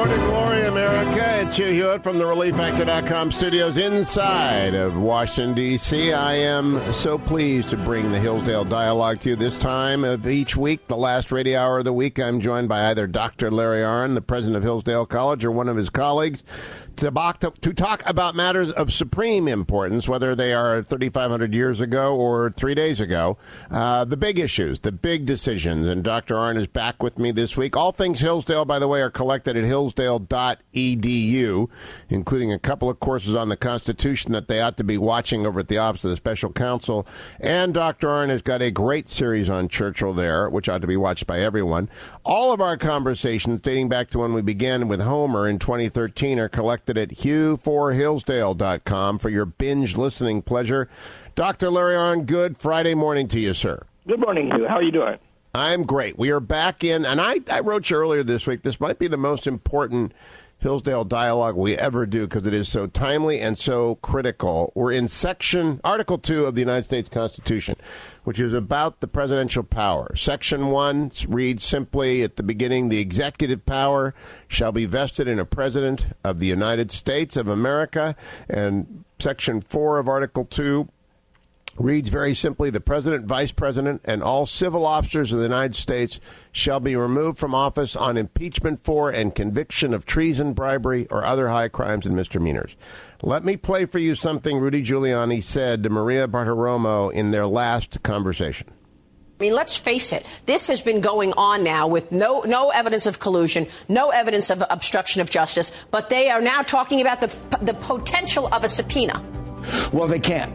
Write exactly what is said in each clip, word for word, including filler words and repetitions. Morning glory, America. It's Hugh Hewitt from the Relief Actor dot com studios inside of Washington, D C I am so pleased to bring the Hillsdale Dialogue to you this time of each week, the last radio hour of the week. I'm joined by either Doctor Larry Arnn, the president of Hillsdale College, or one of his colleagues, to talk about matters of supreme importance, whether they are thirty-five hundred years ago or three days ago. Uh, the big issues, the big decisions. And Doctor Arnn is back with me this week. All things Hillsdale, by the way, are collected at hillsdale dot e d u, including a couple of courses on the Constitution that they ought to be watching over at the Office of the Special Counsel. And Doctor Arnn has got a great series on Churchill there, which ought to be watched by everyone. All of our conversations, dating back to when we began with Homer in twenty thirteen, are collected at hugh for hillsdale dot com for your binge listening pleasure. Doctor Larry Arnn, good Friday morning to you, sir. Good morning, Hugh. How are you doing? I'm great. We are back in, and I, I wrote you earlier this week, this might be the most important Hillsdale Dialogue we ever do because it is so timely and so critical. We're in section, Article two of the United States Constitution, which is about the presidential power. Section one reads simply at the beginning, the executive power shall be vested in a president of the United States of America. And Section four of Article two reads very simply, the president, vice president, and all civil officers of the United States shall be removed from office on impeachment for and conviction of treason, bribery, or other high crimes and misdemeanors. Let me play for you something Rudy Giuliani said to Maria Bartiromo in their last conversation. I mean, let's face it. This has been going on now with no no evidence of collusion, no evidence of obstruction of justice, but they are now talking about the the potential of a subpoena. Well, they can't.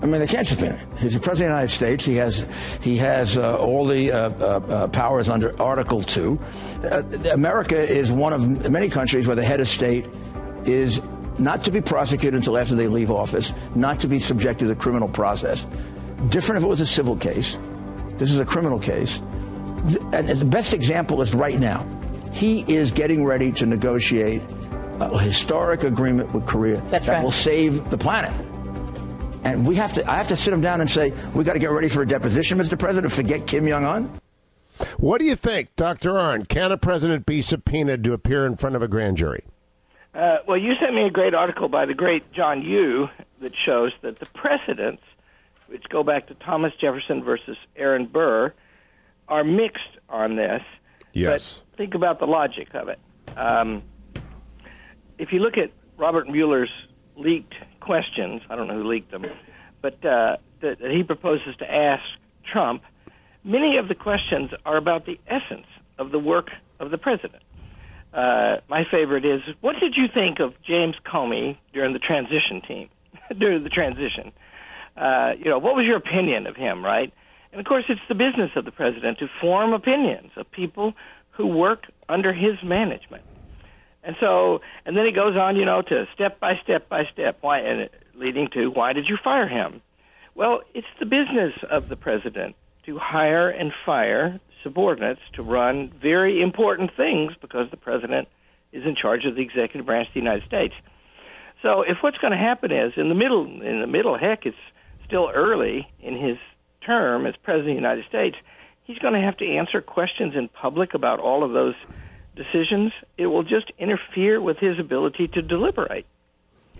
I mean, they can't subpoena him. He's the president of the United States. He has, he has uh, all the uh, uh, powers under Article two. Uh, America is one of many countries where the head of state is not to be prosecuted until after they leave office, not to be subjected to the criminal process. Different if it was a civil case. This is a criminal case. And the best example is right now. He is getting ready to negotiate a historic agreement with Korea That's that right. will save the planet. And we have to, I have to sit him down and say, we got to get ready for a deposition, Mister President, forget Kim Jong-un. What do you think, Doctor Arnn? Can a president be subpoenaed to appear in front of a grand jury? Uh, well, you sent me a great article by the great John Yoo that shows that the precedents, which go back to Thomas Jefferson versus Aaron Burr, are mixed on this. Yes. But think about the logic of it. Um, if you look at Robert Mueller's leaked questions, I don't know who leaked them, but uh, that he proposes to ask Trump, many of the questions are about the essence of the work of the president. Uh, my favorite is, what did you think of James Comey during the transition team, during the transition? Uh, you know, what was your opinion of him, right? And, of course, it's the business of the president to form opinions of people who work under his management. And so, and then he goes on, you know, to step by step by step, why, and leading to, why did you fire him? Well, it's the business of the president to hire and fire subordinates to run very important things because the president is in charge of the executive branch of the United States. So if what's going to happen is, in the middle, in the middle, heck, it's still early in his term as president of the United States, he's going to have to answer questions in public about all of those decisions. It will just interfere with his ability to deliberate.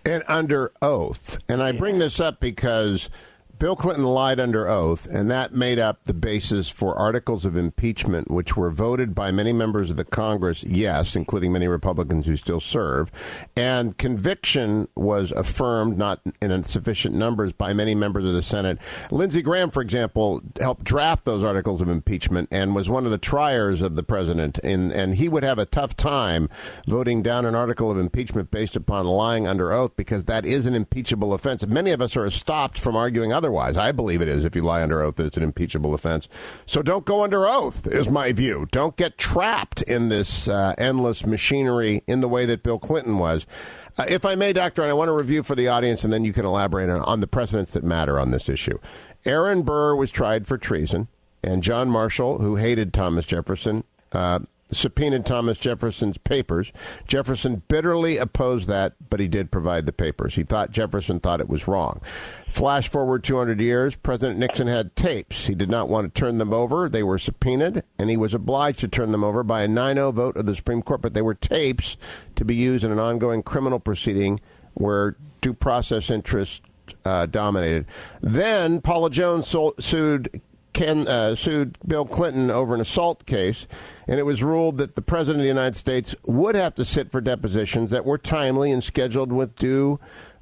And under oath. And I bring this up because Bill Clinton lied under oath, and that made up the basis for articles of impeachment, which were voted by many members of the Congress, yes, including many Republicans who still serve. And conviction was affirmed, not in sufficient numbers, by many members of the Senate. Lindsey Graham, for example, helped draft those articles of impeachment and was one of the triers of the president. And, and he would have a tough time voting down an article of impeachment based upon lying under oath because that is an impeachable offense. Many of us are stopped from arguing otherwise. Otherwise, I believe it is. If you lie under oath, it's an impeachable offense. So don't go under oath, is my view. Don't get trapped in this uh, endless machinery in the way that Bill Clinton was. Uh, if I may, Doctor, and I want to review for the audience, and then you can elaborate on, on the precedents that matter on this issue. Aaron Burr was tried for treason, and John Marshall, who hated Thomas Jefferson, uh, subpoenaed Thomas Jefferson's papers. Jefferson bitterly opposed that, but he did provide the papers. He thought Jefferson thought it was wrong. Flash forward two hundred years, President Nixon had tapes. He did not want to turn them over. They were subpoenaed, and he was obliged to turn them over by a nine oh vote of the Supreme Court, but they were tapes to be used in an ongoing criminal proceeding where due process interests uh, dominated. Then Paula Jones sold, sued Ken, uh, sued Bill Clinton over an assault case, and it was ruled that the President of the United States would have to sit for depositions that were timely and scheduled with due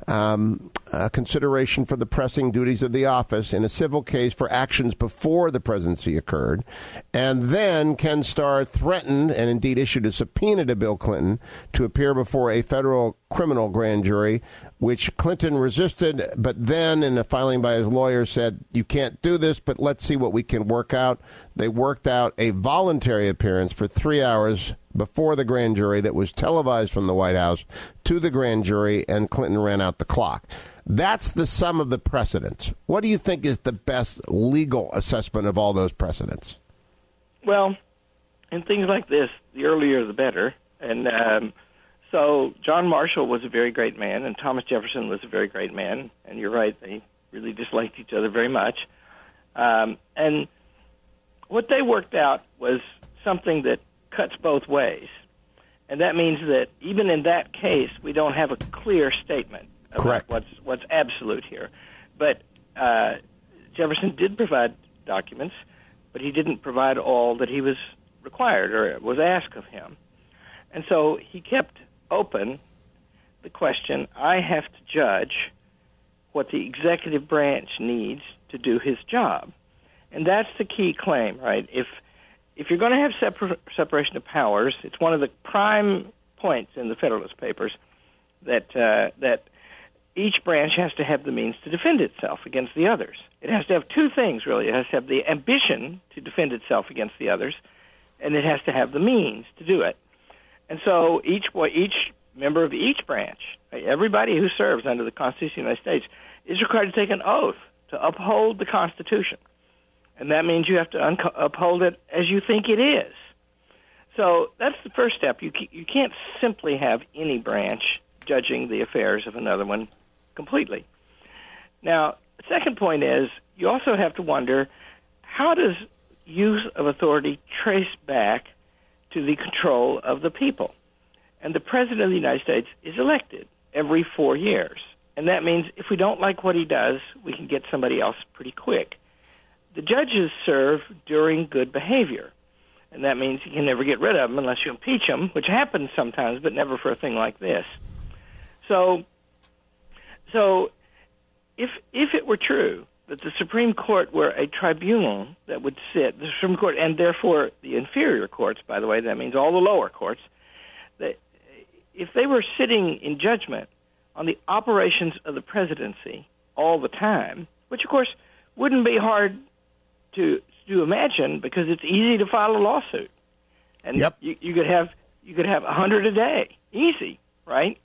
um, uh, consideration for the pressing duties of the office in a civil case for actions before the presidency occurred. And then Ken Starr threatened and indeed issued a subpoena to Bill Clinton to appear before a federal criminal grand jury, which Clinton resisted, but then in a filing by his lawyer said, you can't do this, but let's see what we can work out. They worked out a voluntary appearance for three hours before the grand jury that was televised from the White House to the grand jury, and Clinton ran out the clock. That's the sum of the precedents. What do you think is the best legal assessment of all those precedents? Well, in things like this, the earlier the better, and um so John Marshall was a very great man, and Thomas Jefferson was a very great man. And you're right, they really disliked each other very much. Um, and what they worked out was something that cuts both ways. And that means that even in that case, we don't have a clear statement about Correct. what's what's absolute here. But uh, Jefferson did provide documents, but he didn't provide all that he was required or was asked of him. And so he kept open the question, I have to judge what the executive branch needs to do his job. And that's the key claim, right? If if you're going to have separ- separation of powers, it's one of the prime points in the Federalist Papers that uh, that each branch has to have the means to defend itself against the others. It has to have two things, really. It has to have the ambition to defend itself against the others, and it has to have the means to do it. And so each each member of each branch, everybody who serves under the Constitution of the United States, is required to take an oath to uphold the Constitution. And that means you have to un- uphold it as you think it is. So that's the first step. You, c- you can't simply have any branch judging the affairs of another one completely. Now, the second point is you also have to wonder, how does use of authority trace back to the control of the people? And the President of the United States is elected every four years. And that means if we don't like what he does, we can get somebody else pretty quick. The judges serve during good behavior. And that means you can never get rid of them unless you impeach them, which happens sometimes, but never for a thing like this. So so if if it were true that the Supreme Court were a tribunal that would sit, the Supreme Court, and therefore the inferior courts, by the way, that means all the lower courts, that if they were sitting in judgment on the operations of the presidency all the time, which, of course, wouldn't be hard to to imagine because it's easy to file a lawsuit. And yep. you, you could have you could have one hundred a day, easy, right?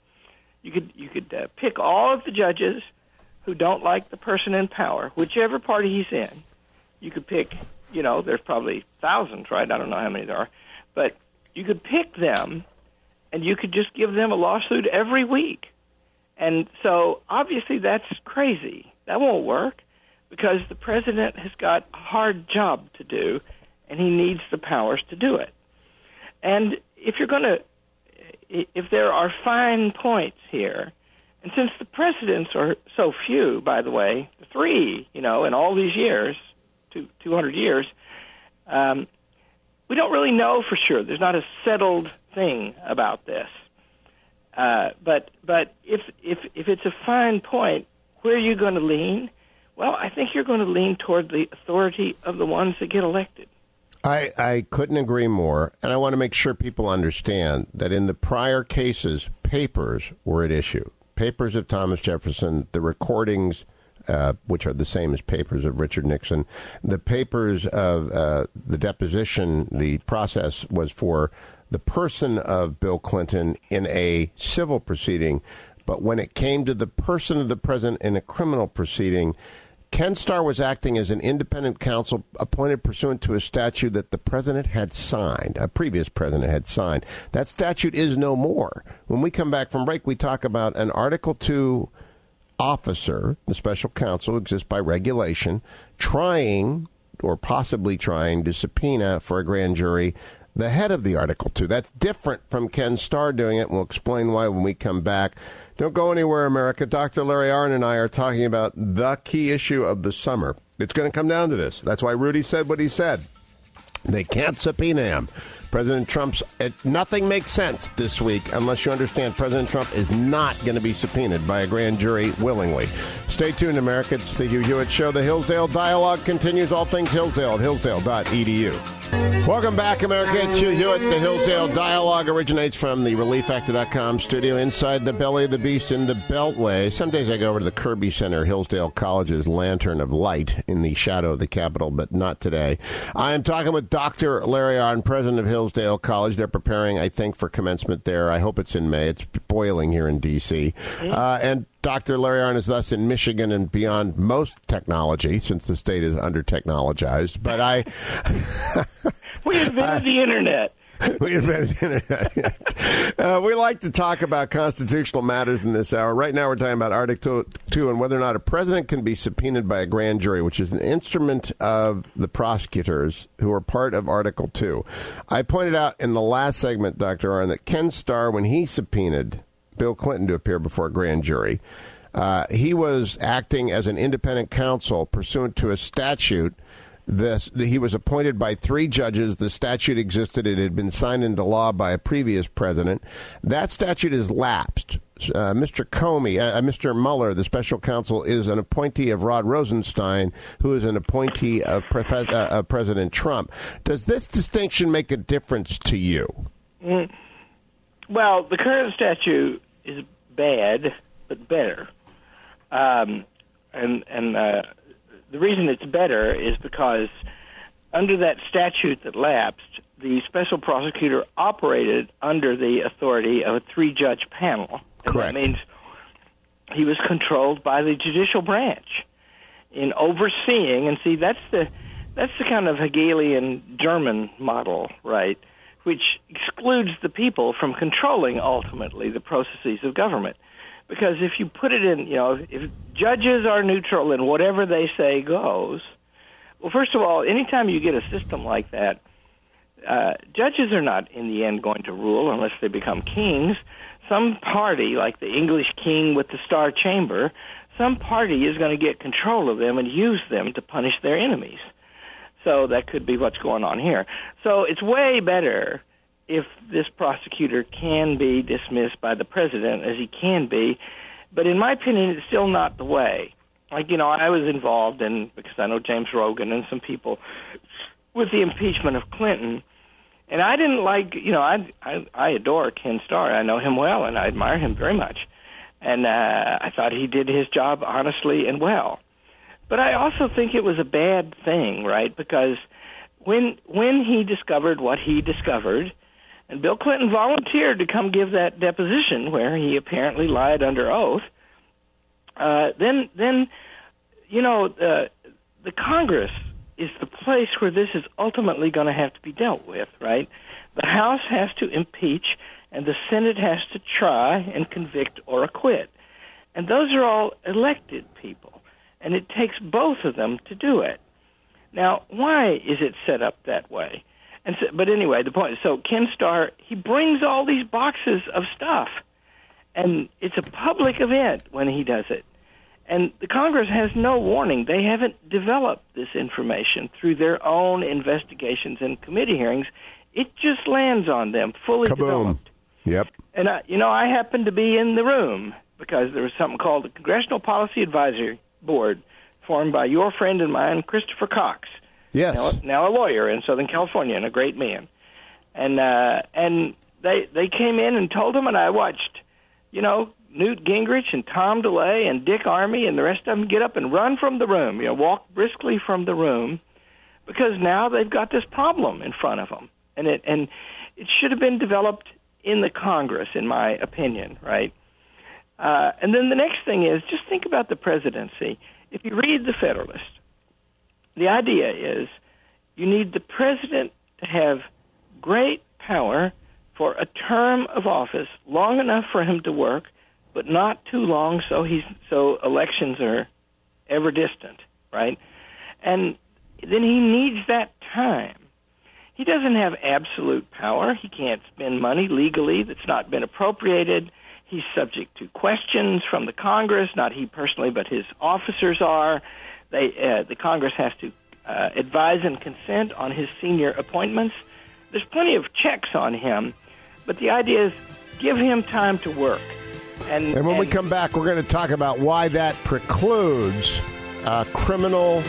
You could, you could uh, pick all of the judges who don't like the person in power, whichever party he's in. You could pick, you know, there's probably thousands, right? I don't know how many there are. But you could pick them, and you could just give them a lawsuit every week. And so, obviously, that's crazy. That won't work, because the president has got a hard job to do, and he needs the powers to do it. And if you're going to, if there are fine points here, and since the presidents are so few, by the way, three, you know, in all these years, two, two hundred years, um, we don't really know for sure. There's not a settled thing about this. Uh, but but if, if, if it's a fine point, where are you going to lean? Well, I think you're going to lean toward the authority of the ones that get elected. I, I couldn't agree more, and I want to make sure people understand that in the prior cases, papers were at issue. Papers of Thomas Jefferson, the recordings, uh, which are the same as papers of Richard Nixon, the papers of uh, the deposition, the process was for the person of Bill Clinton in a civil proceeding. But when it came to the person of the president in a criminal proceeding, Ken Starr was acting as an independent counsel appointed pursuant to a statute that the president had signed, a previous president had signed. That statute is no more. When we come back from break, we talk about an Article two officer, the special counsel exists by regulation, trying or possibly trying to subpoena for a grand jury the head of the Article two. That's different from Ken Starr doing it, and we'll explain why when we come back. Don't go anywhere, America. Doctor Larry Arnn and I are talking about the key issue of the summer. It's going to come down to this. That's why Rudy said what he said. They can't subpoena him. President Trump's it, nothing makes sense this week unless you understand President Trump is not going to be subpoenaed by a grand jury willingly. Stay tuned, America. It's the Hugh Hewitt Show. The Hillsdale Dialogue continues. All things Hillsdale at hillsdale dot e d u. Welcome back, America. It's Hugh Hewitt. The Hillsdale Dialogue originates from the relief actor dot com studio inside the belly of the beast in the Beltway. Some days I go over to the Kirby Center, Hillsdale College's lantern of light in the shadow of the Capitol, but not today. I am talking with Doctor Larry Arnn, president of Hillsdale College. They're preparing, I think, for commencement there. I hope it's in May. It's boiling here in D C Uh, and Doctor Larry Arnn is thus in Michigan and beyond most technology, since the state is under-technologized. But I... we invented I, the Internet. We invented the Internet. uh, we like to talk about constitutional matters in this hour. Right now we're talking about Article two and whether or not a president can be subpoenaed by a grand jury, which is an instrument of the prosecutors who are part of Article two. I pointed out in the last segment, Doctor Arnn, that Ken Starr, when he subpoenaed Bill Clinton to appear before a grand jury, Uh, he was acting as an independent counsel pursuant to a statute. This, he was appointed by three judges. The statute existed. It had been signed into law by a previous president. That statute has lapsed. Uh, Mister Comey, uh, Mister Mueller, the special counsel, is an appointee of Rod Rosenstein, who is an appointee of, Pref- uh, of President Trump. Does this distinction make a difference to you? Mm. Well, the current statute is bad, but better. Um, and and uh, the reason it's better is because under that statute that lapsed, the special prosecutor operated under the authority of a three-judge panel. And correct. That means he was controlled by the judicial branch in overseeing. And see, that's the that's the kind of Hegelian German model, right? Which excludes the people from controlling, ultimately, the processes of government. Because if you put it in, you know, if judges are neutral and whatever they say goes, well, first of all, anytime you get a system like that, uh, judges are not in the end going to rule unless they become kings. Some party, like the English king with the Star Chamber, some party is going to get control of them and use them to punish their enemies. So that could be what's going on here. So it's way better if this prosecutor can be dismissed by the president, as he can be. But in my opinion, it's still not the way. Like, you know, I was involved in, because I know James Rogan and some people, with the impeachment of Clinton. And I didn't like, you know, I I, I adore Ken Starr. I know him well, and I admire him very much. And uh, I thought he did his job honestly and well. But I also think it was a bad thing, right? Because when when he discovered what he discovered, and Bill Clinton volunteered to come give that deposition where he apparently lied under oath, uh, then, then you know, uh, the Congress is the place where this is ultimately going to have to be dealt with, right? The House has to impeach, and the Senate has to try and convict or acquit. And those are all elected people. And it takes both of them to do it. Now, why is it set up that way? And so, but anyway, the point is, so Ken Starr, he brings all these boxes of stuff, and it's a public event when he does it. And the Congress has no warning. They haven't developed this information through their own investigations and committee hearings. It just lands on them, fully Kaboom. Developed. Yep. And, I, you know, I happened to be in the room because there was something called the Congressional Policy Advisory Board, formed by your friend and mine, Christopher Cox. Yes. Now, now a lawyer in Southern California and a great man. And uh, and they they came in and told him, and I watched, you know, Newt Gingrich and Tom DeLay and Dick Armey and the rest of them get up and run from the room, you know, walk briskly from the room, because now they've got this problem in front of them. And it, and it should have been developed in the Congress, in my opinion, right? Uh, and then the next thing is, just think about the presidency. If you read The Federalist, the idea is you need the president to have great power for a term of office long enough for him to work, but not too long so he's so elections are ever distant, right? And then he needs that time. He doesn't have absolute power. He can't spend money legally that's not been appropriated. He's subject to questions from the Congress, not he personally, but his officers are. They, uh, the Congress has to uh, advise and consent on his senior appointments. There's plenty of checks on him, but the idea is give him time to work. And, and when and, we come back, we're going to talk about why that precludes a criminal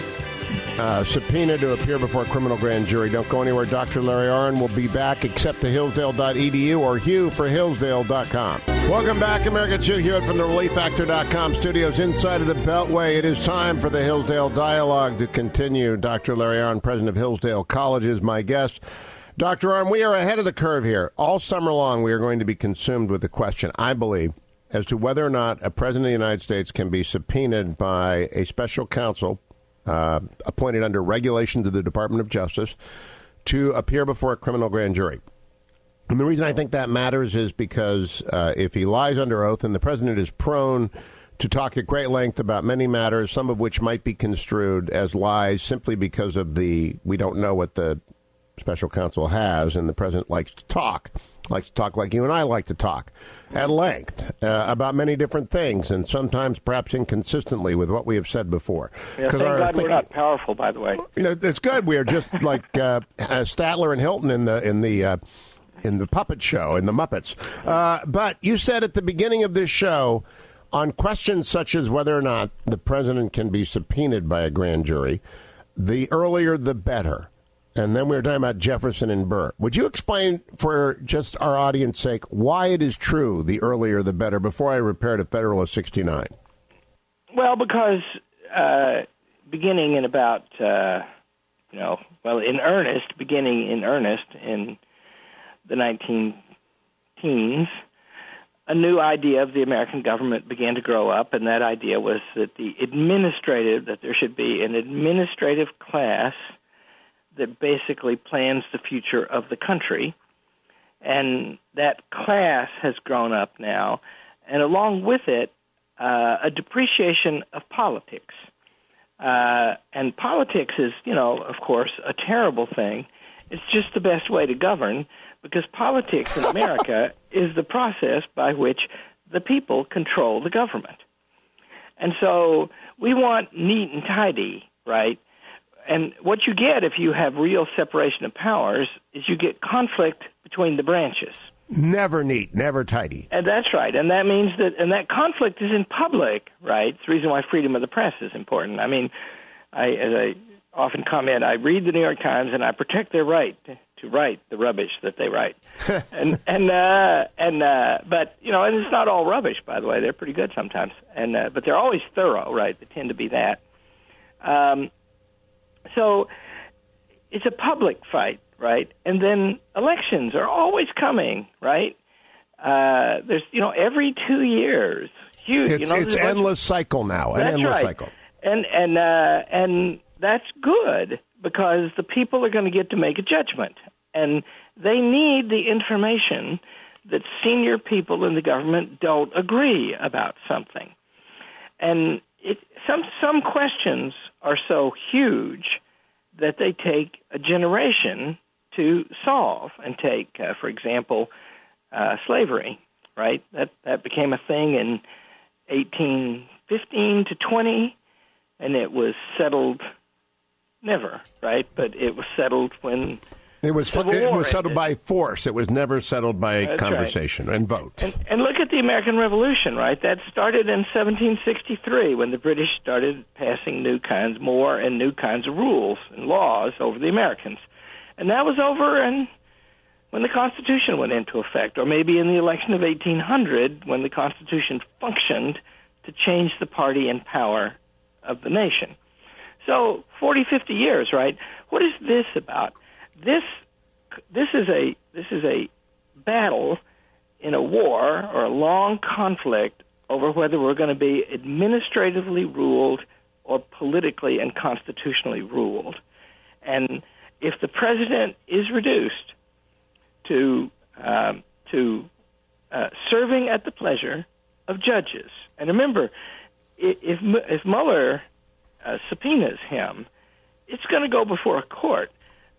uh, subpoena to appear before a criminal grand jury. Don't go anywhere. Doctor Larry Arnn will be back, except to hillsdale dot e d u or Hugh for hillsdale dot com. Welcome back, America. It's Hugh Hewitt from the relief factor dot com studios inside of the Beltway. It is time for the Hillsdale Dialogue to continue. Doctor Larry Arnn, president of Hillsdale College, is my guest. Doctor Arnn, we are ahead of the curve here. All summer long, we are going to be consumed with the question, I believe, as to whether or not a president of the United States can be subpoenaed by a special counsel uh, appointed under regulations of the Department of Justice to appear before a criminal grand jury. And the reason I think that matters is because uh, if he lies under oath, and the president is prone to talk at great length about many matters, some of which might be construed as lies simply because of the, we don't know what the special counsel has, and the president likes to talk. Likes to talk like you and I like to talk at length uh, about many different things, and sometimes perhaps inconsistently with what we have said before. Yeah, thank our, God think, we're not powerful, by the way. You know, it's good. We are just like uh, Statler and Hilton in the in the uh, in the puppet show, in the Muppets. Uh, but you said at the beginning of this show, on questions such as whether or not the president can be subpoenaed by a grand jury, the earlier the better. And then we were talking about Jefferson and Burr. Would you explain, for just our audience's sake, why it is true the earlier the better, before I repair to Federalist sixty-nine? Well, because uh, beginning in about, uh, you know, well, in earnest, beginning in earnest in the nineteen teens, a new idea of the American government began to grow up, and that idea was that the administrative, that there should be an administrative class that basically plans the future of the country. And that class has grown up now, and along with it, uh, a depreciation of politics. Uh, and politics is, you know, of course, a terrible thing. It's just the best way to govern, because politics in America is the process by which the people control the government. And so we want neat and tidy, right? And what you get if you have real separation of powers is you get conflict between the branches. Never neat, never tidy. And that's right. And that means that, and that conflict is in public, right? It's the reason why freedom of the press is important. I mean, I, as I often comment, I read the New York Times and I protect their right to, to write the rubbish that they write. and and uh, and uh, but you know, and it's not all rubbish, by the way. They're pretty good sometimes, and uh, but they're always thorough, right? They tend to be that. Um. So it's a public fight, right? And then elections are always coming, right? Uh, there's, you know, every two years, huge. It's, you know, it's endless cycle now, an endless cycle. And and uh, and that's good, because the people are going to get to make a judgment, and they need the information that senior people in the government don't agree about something, and it, some some questions are so huge that they take a generation to solve and take, uh, for example, uh, slavery, right? That that became a thing in eighteen fifteen to twenty, and it was settled never, right? But it was settled when It was Civil War it was settled ended. by force. It was never settled by That's conversation right. and vote. And, and look at the American Revolution, right? That started in seventeen sixty-three when the British started passing new kinds, more and new kinds of rules and laws over the Americans. And that was over and when the Constitution went into effect, or maybe in the election of eighteen hundred when the Constitution functioned to change the party and power of the nation. So forty, fifty years, right? What is this about? This this is a this is a battle in a war or a long conflict over whether we're going to be administratively ruled or politically and constitutionally ruled. And if the president is reduced to uh, to uh, serving at the pleasure of judges, and remember, if if Mueller uh, subpoenas him, it's going to go before a court.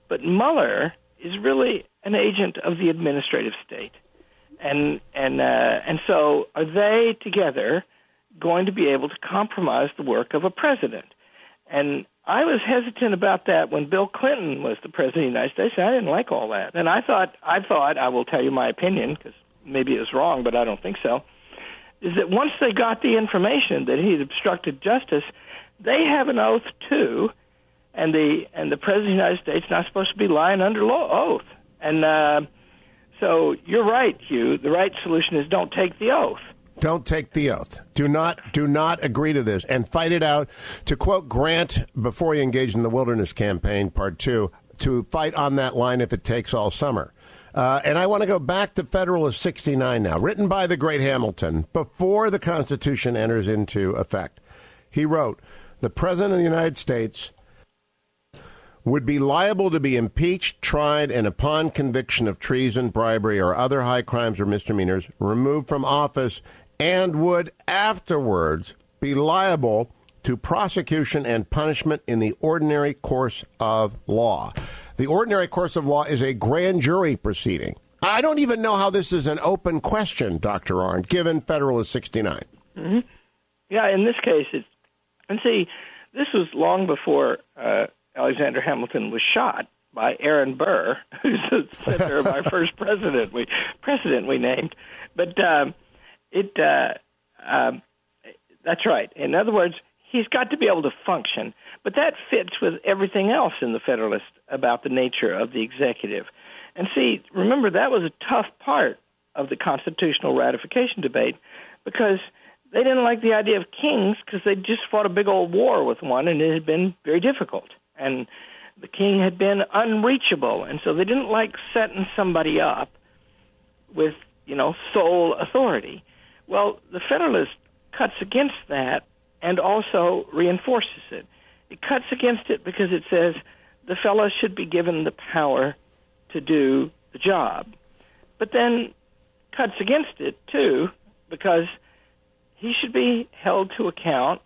But Mueller is really an agent of the administrative state, and and uh, and so are they together going to be able to compromise the work of a president? And I was hesitant about that when Bill Clinton was the president of the United States. I didn't like all that. And I thought, I thought, I will tell you my opinion, because maybe it was wrong, but I don't think so, is that once they got the information that he had obstructed justice, they have an oath, too, and the and the president of the United States is not supposed to be lying under law, oath. And uh, so you're right, Hugh. The right solution is don't take the oath. Don't take the oath. Do not do not agree to this and fight it out. To quote Grant before he engaged in the Wilderness Campaign, Part Two, to fight on that line if it takes all summer. Uh, and I want to go back to Federalist sixty-nine now, written by the great Hamilton before the Constitution enters into effect. He wrote, "The President of the United States would be liable to be impeached, tried, and upon conviction of treason, bribery, or other high crimes or misdemeanors, removed from office, and would afterwards be liable to prosecution and punishment in the ordinary course of law." The ordinary course of law is a grand jury proceeding. I don't even know how this is an open question, Doctor Arnn, given Federalist sixty-nine. Mm-hmm. Yeah, in this case, it's, and see, this was long before uh, Alexander Hamilton was shot by Aaron Burr, who's the center of our first president we president we named. But um, it uh, um, that's right. In other words, he's got to be able to function. But that fits with everything else in the Federalist about the nature of the executive. And see, remember, that was a tough part of the constitutional ratification debate because they didn't like the idea of kings because they just fought a big old war with one, and it had been very difficult. And the king had been unreachable, and so they didn't like setting somebody up with, you know, sole authority. Well, the Federalist cuts against that and also reinforces it. It cuts against it because it says the fellow should be given the power to do the job. But then cuts against it, too, because he should be held to account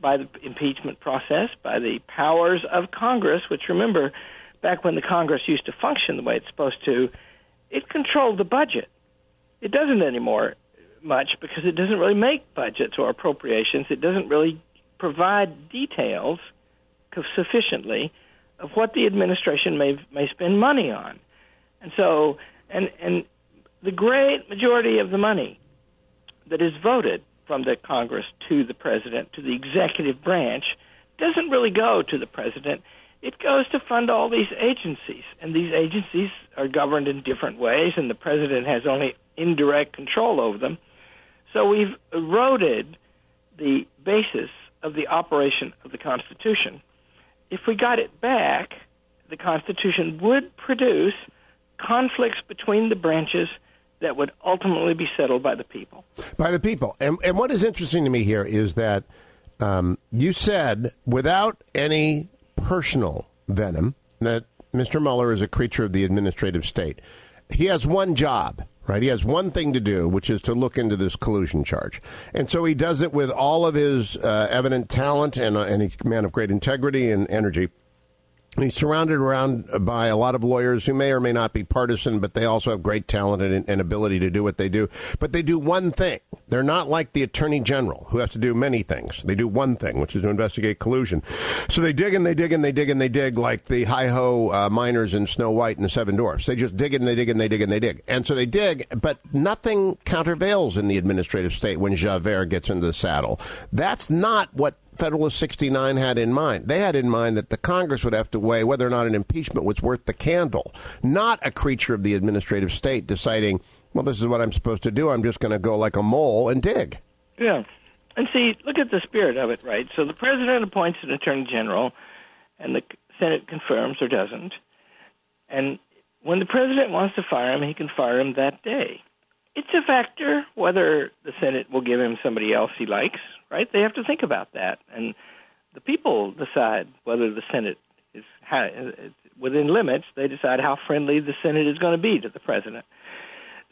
by the impeachment process, by the powers of Congress, which, remember, back when the Congress used to function the way it's supposed to, it controlled the budget. It doesn't anymore much because it doesn't really make budgets or appropriations. It doesn't really provide details sufficiently of what the administration may may spend money on. And so, and and the great majority of the money that is voted from the Congress to the president, to the executive branch, doesn't really go to the president. It goes to fund all these agencies, and these agencies are governed in different ways, and the president has only indirect control over them. So we've eroded the basis of the operation of the Constitution. If we got it back, the Constitution would produce conflicts between the branches that would ultimately be settled by the people. By the people. And, and what is interesting to me here is that um, you said, without any personal venom, that Mister Mueller is a creature of the administrative state. He has one job, right? He has one thing to do, which is to look into this collusion charge. And so he does it with all of his uh, evident talent, and, uh, and he's a man of great integrity and energy. And he's surrounded around by a lot of lawyers who may or may not be partisan, but they also have great talent and, and ability to do what they do. But they do one thing. They're not like the attorney general, who has to do many things. They do one thing, which is to investigate collusion. So they dig and they dig and they dig and they dig like the hi-ho uh, miners in Snow White and the Seven Dwarfs. They just dig and they dig and they dig and they dig. And so they dig, but nothing countervails in the administrative state when Javert gets into the saddle. That's not what Federalist sixty-nine had in mind. They had in mind that the Congress would have to weigh whether or not an impeachment was worth the candle, not a creature of the administrative state deciding, well, this is what I'm supposed to do. I'm just going to go like a mole and dig. Yeah. And see, look at the spirit of it, right? So the president appoints an attorney general, and the Senate confirms or doesn't. And when the president wants to fire him, he can fire him that day. It's a factor whether the Senate will give him somebody else he likes, right? They have to think about that. And the people decide whether the Senate is how, within limits. They decide how friendly the Senate is going to be to the president.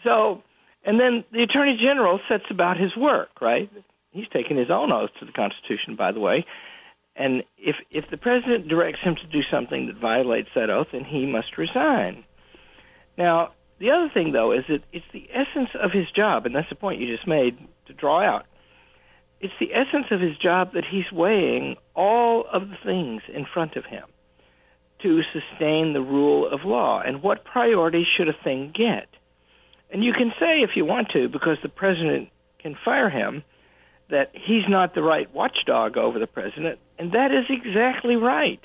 So, and then the Attorney General sets about his work, right? He's taken his own oath to the Constitution, by the way. And if if the president directs him to do something that violates that oath, then he must resign. Now, the other thing, though, is that it's the essence of his job, and that's the point you just made to draw out. It's the essence of his job that he's weighing all of the things in front of him to sustain the rule of law. And what priority should a thing get? And you can say, if you want to, because the president can fire him, that he's not the right watchdog over the president, and that is exactly right.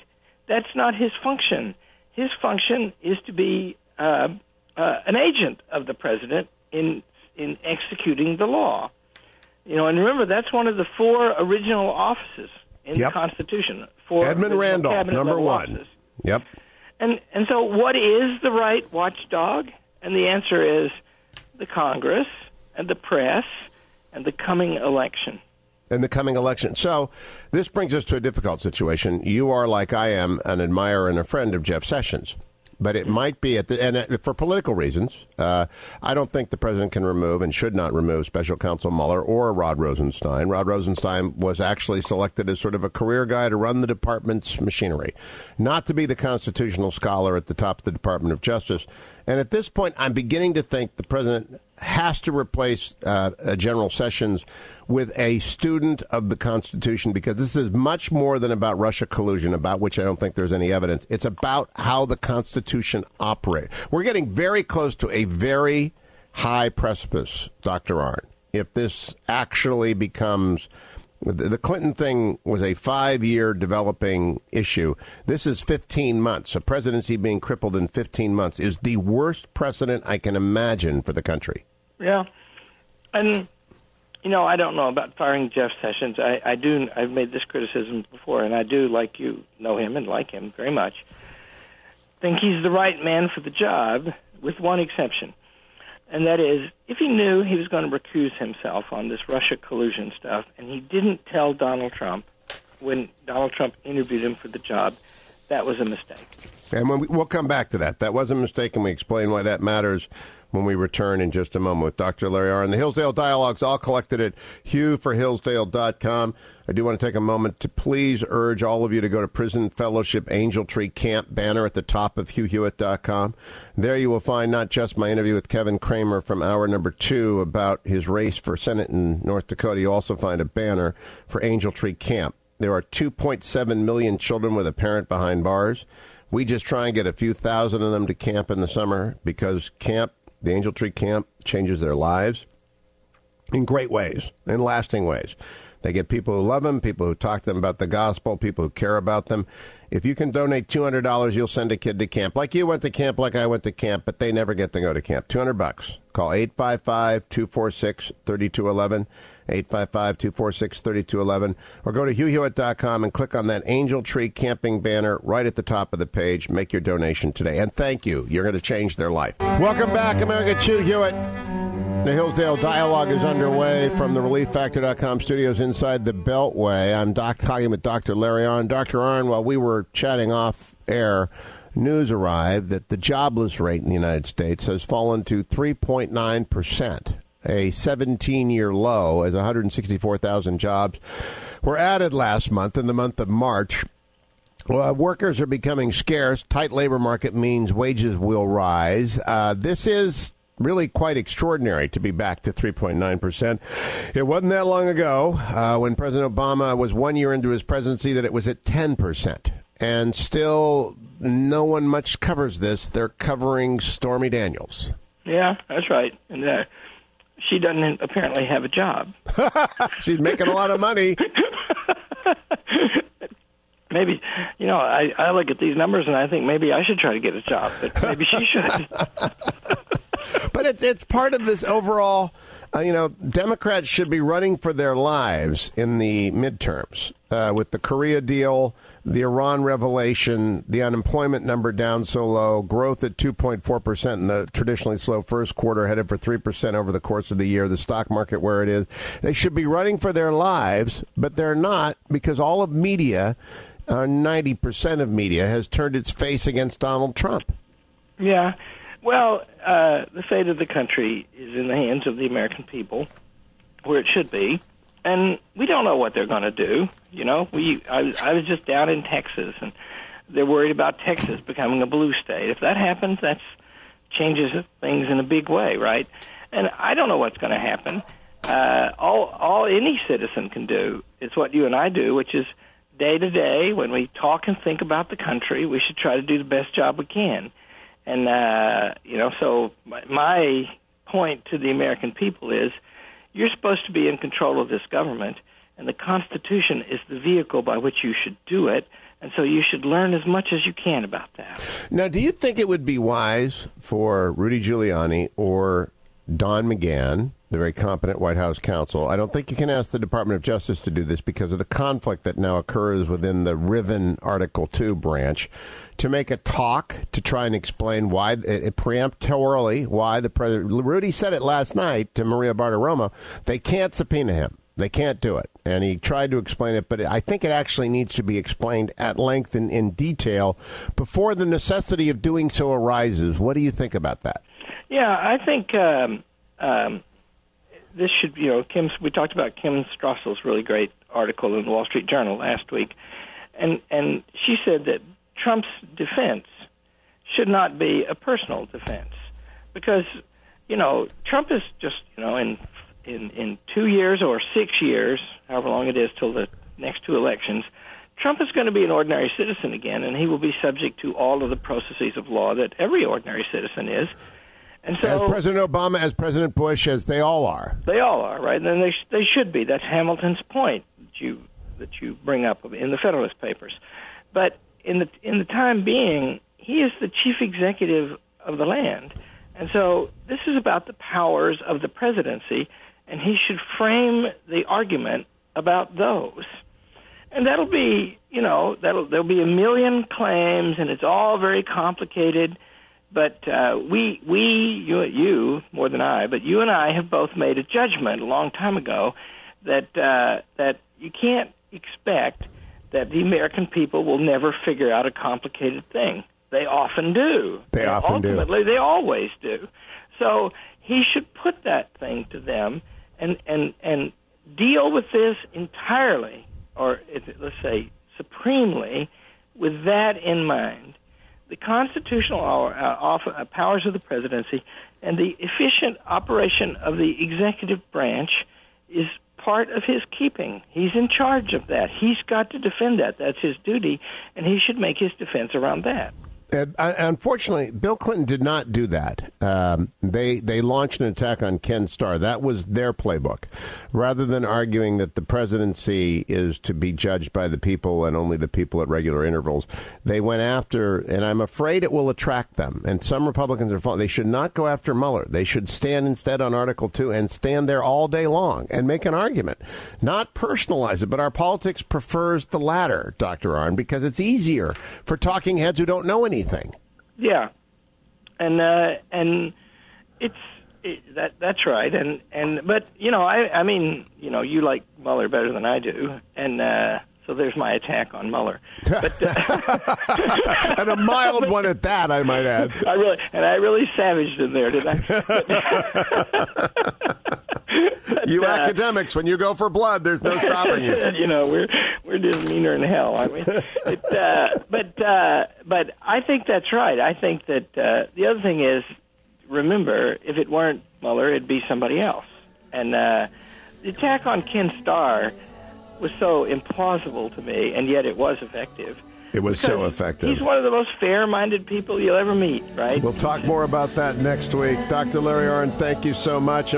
That's not his function. His function is to be uh, uh, an agent of the president in in executing the law. You know, and remember, that's one of the four original offices in yep. the Constitution. Four Edmund Randolph, number one. Offices. Yep. And and so what is the right watchdog? And the answer is the Congress and the press and the coming election. And the coming election. So this brings us to a difficult situation. You are, like I am, an admirer and a friend of Jeff Sessions. But it might be, at the and for political reasons, uh, I don't think the president can remove and should not remove Special Counsel Mueller or Rod Rosenstein. Rod Rosenstein was actually selected as sort of a career guy to run the department's machinery, not to be the constitutional scholar at the top of the Department of Justice. And at this point, I'm beginning to think the president has to replace uh, General Sessions with a student of the Constitution, because this is much more than about Russia collusion, about which I don't think there's any evidence. It's about how the Constitution operates. We're getting very close to a very high precipice, Doctor Arnn, if this actually becomes... The Clinton thing was a five-year developing issue. This is fifteen months. A presidency being crippled in fifteen months is the worst precedent I can imagine for the country. Yeah. And, you know, I don't know about firing Jeff Sessions. I, I do. I've made this criticism before, and I do, like you, know him and like him very much. Think he's the right man for the job, with one exception. And that is, if he knew he was going to recuse himself on this Russia collusion stuff, and he didn't tell Donald Trump when Donald Trump interviewed him for the job, that was a mistake. And when we, we'll come back to that. That was a mistake, and we explain why that matters when we return in just a moment with Doctor Larry Arnn. The Hillsdale Dialogues, all collected at hugh for hillsdale dot com. I do want to take a moment to please urge all of you to go to Prison Fellowship Angel Tree Camp banner at the top of hugh hewitt dot com. There you will find not just my interview with Kevin Kramer from hour number two about his race for Senate in North Dakota. You also find a banner for Angel Tree Camp. There are two point seven million children with a parent behind bars. We just try and get a few thousand of them to camp in the summer, because camp, the Angel Tree Camp, changes their lives in great ways, in lasting ways. They get people who love them, people who talk to them about the gospel, people who care about them. If you can donate two hundred dollars, you'll send a kid to camp. Like you went to camp, like I went to camp, but they never get to go to camp. two hundred bucks. Call eight five five, two four six, three two one one, eight five five, two four six, three two one one, or go to hugh hewitt dot com and click on that Angel Tree Camping banner right at the top of the page. Make your donation today. And thank you. You're going to change their life. Welcome back, America. It's Hugh Hewitt. The Hillsdale Dialogue is underway from the relief factor dot com studios inside the Beltway. I'm doc- talking with Doctor Larry Arnn. Doctor Arnn, while we were chatting off air, news arrived that the jobless rate in the United States has fallen to three point nine percent, a seventeen-year low, as one hundred sixty-four thousand jobs were added last month in the month of March. Well, workers are becoming scarce. Tight labor market means wages will rise. Uh, this is... really quite extraordinary to be back to three point nine percent. It wasn't that long ago uh, when President Obama was one year into his presidency that it was at ten percent. And still no one much covers this. They're covering Stormy Daniels. Yeah, that's right. And uh, she doesn't apparently have a job. She's making a lot of money. Maybe, you know, I, I look at these numbers and I think maybe I should try to get a job, but maybe she should. But But it's it's part of this overall, uh, you know, Democrats should be running for their lives in the midterms uh, with the Korea deal, the Iran revelation, the unemployment number down so low, growth at two point four percent in the traditionally slow first quarter, headed for three percent over the course of the year, the stock market where it is. They should be running for their lives, but they're not, because all of media, uh, ninety percent of media, has turned its face against Donald Trump. Yeah. Well, uh, the fate of the country is in the hands of the American people, where it should be. And we don't know what they're going to do. You know, we I, I was just down in Texas, and they're worried about Texas becoming a blue state. If that happens, that changes things in a big way, right? And I don't know what's going to happen. Uh, all, all any citizen can do is what you and I do, which is day to day, when we talk and think about the country, we should try to do the best job we can. And, uh, you know, so my point to the American people is, you're supposed to be in control of this government, and the Constitution is the vehicle by which you should do it, and so you should learn as much as you can about that. Now, do you think it would be wise for Rudy Giuliani or Don McGahn, the very competent White House counsel — I don't think you can ask the Department of Justice to do this because of the conflict that now occurs within the riven Article two branch — to make a talk to try and explain why, uh, preemptorily, why the president — Rudy said it last night to Maria Bartiromo — they can't subpoena him. They can't do it. And he tried to explain it, but I think it actually needs to be explained at length and in detail before the necessity of doing so arises. What do you think about that? Yeah, I think um, um, this should, you know, Kim, we talked about Kim Strassel's really great article in the Wall Street Journal last week, and, and she said that Trump's defense should not be a personal defense, because, you know, Trump is just, you know, in in, in two years or six years, however long it is till the next two elections, Trump is going to be an ordinary citizen again, and he will be subject to all of the processes of law that every ordinary citizen is. And so, as President Obama, as President Bush, as they all are. They all are, right? And they they should be. That's Hamilton's point that you that you bring up in the Federalist Papers. But in the in the time being, he is the chief executive of the land, and so this is about the powers of the presidency, and he should frame the argument about those. And that'll be, you know, that'll there'll be a million claims, and it's all very complicated. But uh, we, we, you, you more than I, but you and I have both made a judgment a long time ago that uh, that you can't expect that the American people will never figure out a complicated thing. They often do. They and often ultimately, do. Ultimately, they always do. So he should put that thing to them and and, and deal with this entirely, or let's say supremely, with that in mind. The constitutional powers of the presidency and the efficient operation of the executive branch is part of his keeping. He's in charge of that. He's got to defend that. That's his duty, and he should make his defense around that. Uh, unfortunately, Bill Clinton did not do that. Um, they they launched an attack on Ken Starr. That was their playbook. Rather than arguing that the presidency is to be judged by the people and only the people at regular intervals, they went after, and I'm afraid it will attract them, and some Republicans are following. They should not go after Mueller. They should stand instead on Article two and stand there all day long and make an argument. Not personalize it, but our politics prefers the latter, Doctor Arnn, because it's easier for talking heads who don't know anything. Anything. Yeah, and uh, and it's it, that that's right. And, and but you know, I I mean, you know, you like Mueller better than I do, and uh, so there's my attack on Mueller, but, uh, and a mild one at that, I might add. I really and I really savaged in there, didn't I? But, you uh, academics, when you go for blood, there's no stopping you. You know, we're we're just meaner than hell, aren't we? It, uh, but uh, but I think that's right. I think that uh, the other thing is, remember, if it weren't Mueller, it'd be somebody else. And uh, the attack on Ken Starr was so implausible to me, and yet it was effective. It was so effective. He's one of the most fair-minded people you'll ever meet, right? We'll talk more about that next week. Doctor Larry Arnn, thank you so much.